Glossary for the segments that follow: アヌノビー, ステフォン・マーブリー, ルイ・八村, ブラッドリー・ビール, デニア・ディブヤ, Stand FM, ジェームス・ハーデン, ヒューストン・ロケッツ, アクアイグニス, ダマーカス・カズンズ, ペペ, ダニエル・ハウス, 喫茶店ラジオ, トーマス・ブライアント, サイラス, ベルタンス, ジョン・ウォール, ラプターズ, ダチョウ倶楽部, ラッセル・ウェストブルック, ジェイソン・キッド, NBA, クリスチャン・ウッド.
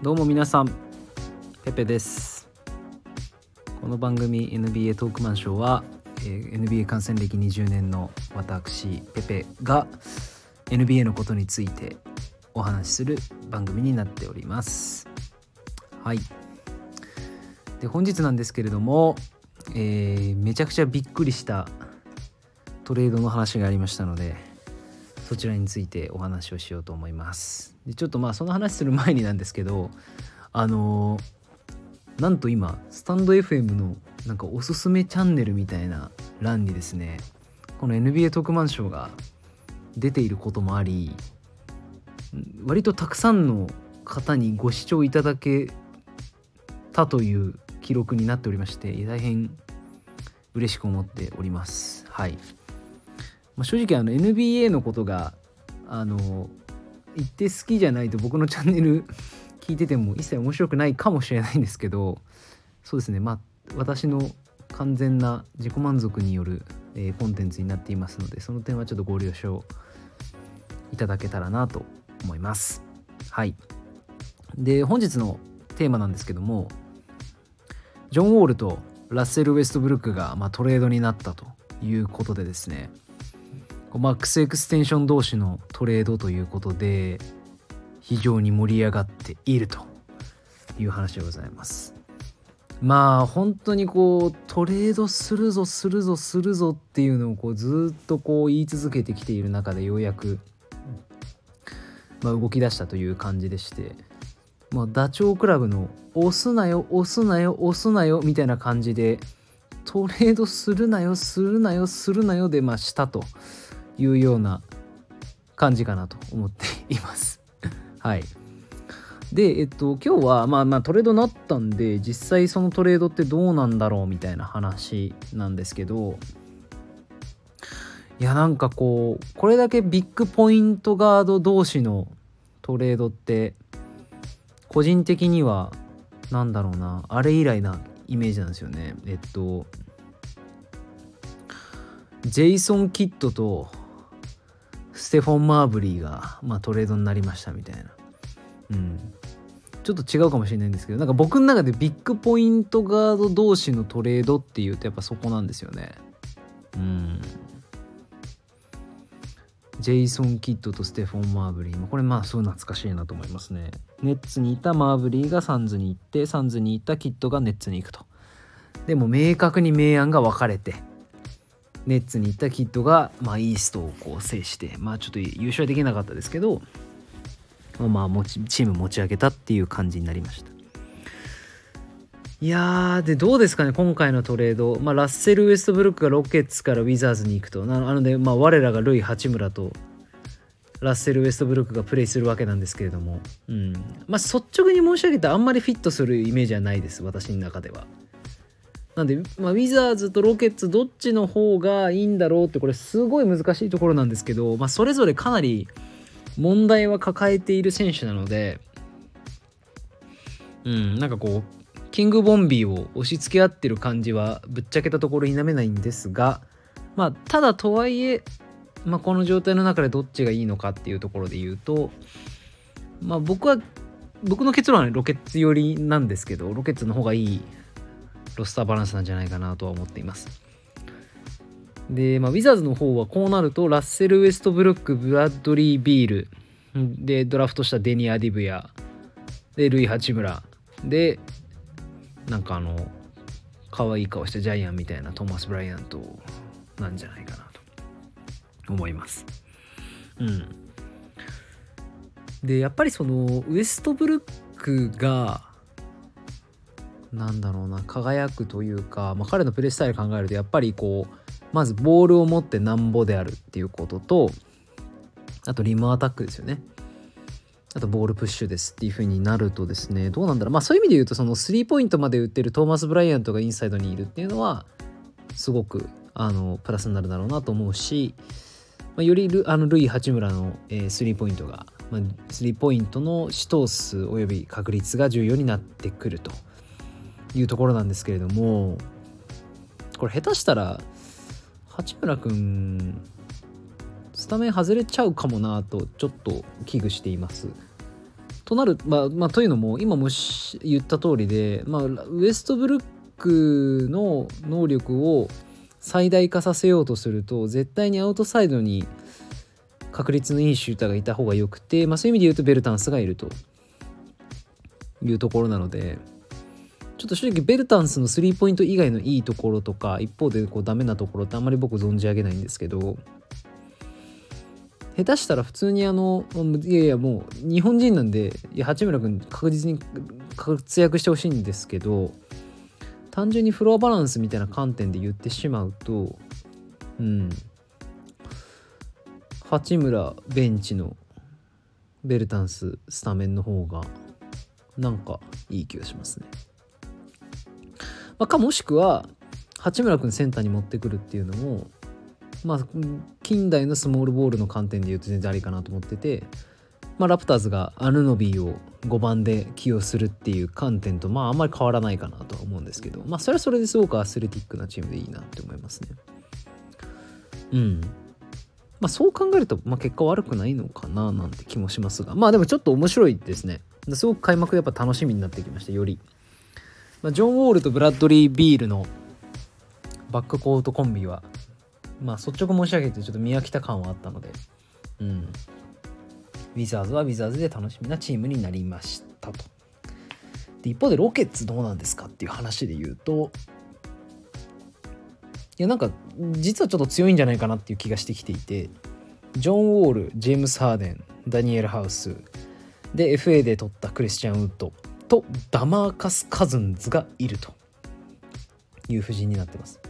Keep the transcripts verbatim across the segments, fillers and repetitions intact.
どうも皆さん、ペペです。この番組 エヌビーエー トークマンショーは、えー、エヌビーエー 観戦歴にじゅうねんの私ペペが エヌビーエー のことについてお話しする番組になっております。はい。で、本日なんですけれども、えー、めちゃくちゃびっくりしたトレードの話がありましたので、そちらについてお話をしようと思います。で、ちょっとまあその話する前になんですけど、あのー、なんと今スタンド エフエム のなんかおすすめチャンネルみたいな欄にですね、この エヌビーエー トークマンショーが出ていることもあり、割とたくさんの方にご視聴いただけたという記録になっておりまして、大変嬉しく思っております。はい。まあ、正直あの エヌビーエー のことがあの一定好きじゃないと僕のチャンネル聞いてても一切面白くないかもしれないんですけど、そうですね、まあ私の完全な自己満足による、えー、コンテンツになっていますので、その点はちょっとご了承いただけたらなと思います。はい。で、本日のテーマなんですけども、ジョン・ウォールとラッセル・ウェストブルックが、まあ、トレードになったということでですね、マックスエクステンション同士のトレードということで非常に盛り上がっているという話でございます。まあ本当にこうトレードするぞするぞするぞっていうのをこうずっとこう言い続けてきている中で、ようやく、まあ、動き出したという感じでして、まあ、ダチョウ倶楽部の押すなよ押すなよ押すなよみたいな感じで、トレードするなよするなよするなよでまあしたというような感じかなと思っていますはい。で、えっと今日はまあまあトレードになったんで、実際そのトレードってどうなんだろうみたいな話なんですけど、いやなんかこうこれだけビッグポイントガード同士のトレードって、個人的にはなんだろうな、あれ以来なイメージなんですよね。えっとジェイソン・キッドとステフォン・マーブリーが、まあ、トレードになりましたみたいな、うん、ちょっと違うかもしれないんですけど、なんか僕の中でビッグポイントガード同士のトレードっていうとやっぱそこなんですよね。うん、ジェイソン・キッドとステフォン・マーブリー、これまあすごい懐かしいなと思いますね。ネッツにいたマーブリーがサンズに行って、サンズにいたキッドがネッツに行くと。でも明確に明暗が分かれて、ネッツに行ったキッドが、まあ、イーストをこう制して、まあ、ちょっと優勝はできなかったですけど、まあ、持ちチーム持ち上げたっていう感じになりました。いやー、でどうですかね今回のトレード、まあ、ラッセル・ウェストブルックがロケッツからウィザーズに行くと。なので、まあ、我らがルイ・八村とラッセル・ウェストブルックがプレイするわけなんですけれども、うん、まあ、率直に申し上げてあんまりフィットするイメージはないです、私の中では。なんで、まあ、ウィザーズとロケッツどっちの方がいいんだろうって、これすごい難しいところなんですけど、まあ、それぞれかなり問題は抱えている選手なので、うん、なんかこうキングボンビーを押し付け合ってる感じはぶっちゃけたところ否めないんですが、まあ、ただとはいえ、まあ、この状態の中でどっちがいいのかっていうところで言うと、まあ、僕は僕の結論は、ね、ロケッツ寄りなんですけど、ロケッツの方がいいロスターバランスなんじゃないかなとは思っています。で、まあ、ウィザーズの方はこうなるとラッセル・ウェストブルック、ブラッドリー・ビールでドラフトしたデニア・ディブヤでルイ・八村で、なんかあの可愛い顔したジャイアンみたいなトーマス・ブライアントなんじゃないかなと思います。うん。でやっぱりそのウェストブルックがなんだろうな、輝くというか、まあ、彼のプレースタイル考えると、やっぱりこうまずボールを持ってなんぼであるっていうことと、あとリムアタックですよね、あとボールプッシュですっていう風になるとですね、どうなんだろう、まあそういう意味で言うと、そのスリーポイントまで打ってるトーマス・ブライアントがインサイドにいるっていうのはすごくあのプラスになるだろうなと思うし、まあ、よりルあのルイ・八村の、えー、スリーポイントが、まあ、スリーポイントのシュトー数および確率が重要になってくるというところなんですけれども、これ下手したら八村くんスタメン外れちゃうかもなとちょっと危惧しています。となる、まあまあ、というのも今も言った通りで、まあ、ウエストブルックの能力を最大化させようとすると絶対にアウトサイドに確率のいいシューターがいた方がよくて、まあ、そういう意味で言うとベルタンスがいるというところなので、ちょっと正直ベルタンスのスリーポイント以外のいいところとか一方でこうダメなところってあんまり僕存じ上げないんですけど、下手したら普通にあのいやいやもう日本人なんで、いや八村君確実に活躍してほしいんですけど、単純にフロアバランスみたいな観点で言ってしまうと、うん、八村ベンチのベルタンススタメンの方がなんかいい気がしますね。まあ、かもしくは八村君センターに持ってくるっていうのも、まあ、近代のスモールボールの観点で言うと全然ありかなと思ってて、まあ、ラプターズがアヌノビーをごばんで起用するっていう観点と、まあ、あんまり変わらないかなとは思うんですけど、まあ、それはそれですごくアスレティックなチームでいいなって思いますね。うん。まあ、そう考えると、まあ、結果悪くないのかななんて気もしますが、まあでもちょっと面白いですね。すごく開幕やっぱ楽しみになってきましたより。まあ、ジョン・ウォールとブラッドリー・ビールのバックコートコンビは、まあ、率直申し上げてちょっと見飽きた感はあったので、うん、ウィザーズはウィザーズで楽しみなチームになりましたと。で一方でロケッツどうなんですかっていう話で言うと、いやなんか実はちょっと強いんじゃないかなっていう気がしてきていて、ジョン・ウォール、ジェームス・ハーデン、ダニエル・ハウスで エフエー で取ったクリスチャン・ウッドとダマーカス・カズンズがいるという布陣になってます。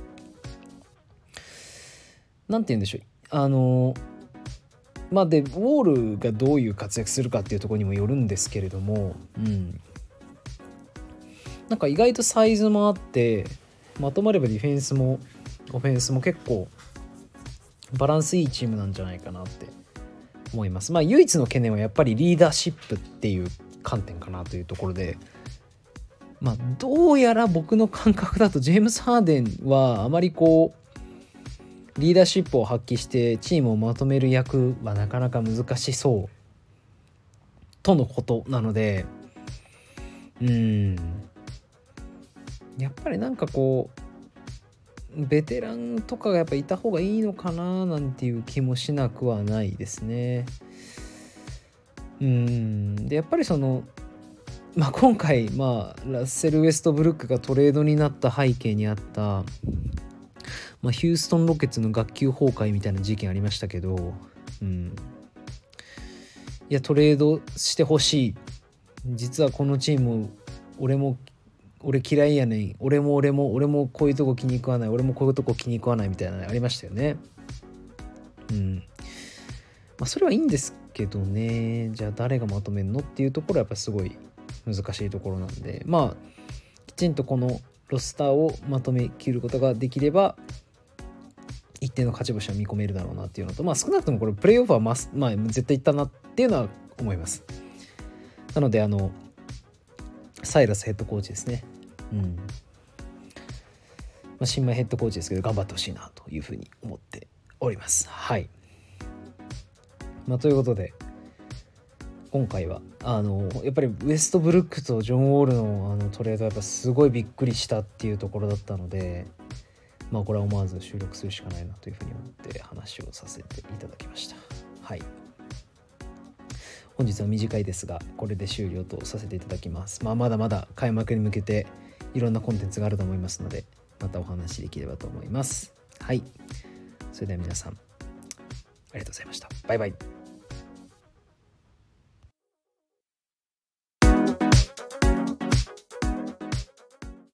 なんて言うんでしょう、あのまあでウォールがどういう活躍するかっていうところにもよるんですけれども、うん、なんか意外とサイズもあってまとまればディフェンスもオフェンスも結構バランスいいチームなんじゃないかなって思います。まあ唯一の懸念はやっぱりリーダーシップっていう観点かなというところで、まあ、どうやら僕の感覚だとジェームス・ハーデンはあまりこうリーダーシップを発揮してチームをまとめる役はなかなか難しそうとのことなので、うーんやっぱりなんかこうベテランとかがやっぱいた方がいいのかななんていう気もしなくはないですね。うーんでやっぱりその、まあ、今回、まあ、ラッセル・ウェストブルックがトレードになった背景にあった、まあ、ヒューストン・ロケッツの学級崩壊みたいな事件ありましたけど、うん、いやトレードしてほしい、実はこのチーム俺も俺嫌いやねん、俺も俺も俺もこういうとこ気に食わない、俺もこういうとこ気に食わないみたいなのありましたよね。うんまあ、それはいいんですけどね、じゃあ誰がまとめるのっていうところはやっぱりすごい難しいところなんで、まあきちんとこのロスターをまとめきることができれば一定の勝ち星は見込めるだろうなっていうのと、まあ少なくともこれプレイオフはまあ絶対いったなっていうのは思います。なのであのサイラスヘッドコーチですね、うんまあ、新米ヘッドコーチですけど頑張ってほしいなというふうに思っております。はいまあ、ということで今回はあのやっぱりウエストブルックとジョン・ウォール の, あのトレードはやっぱすごいびっくりしたっていうところだったので、まあこれは思わず収録するしかないなというふうに思って話をさせていただきました。はい本日は短いですがこれで終了とさせていただきます。まあ、まだまだ開幕に向けていろんなコンテンツがあると思いますのでまたお話しできればと思います。はいそれでは皆さんありがとうございました。バイバイ。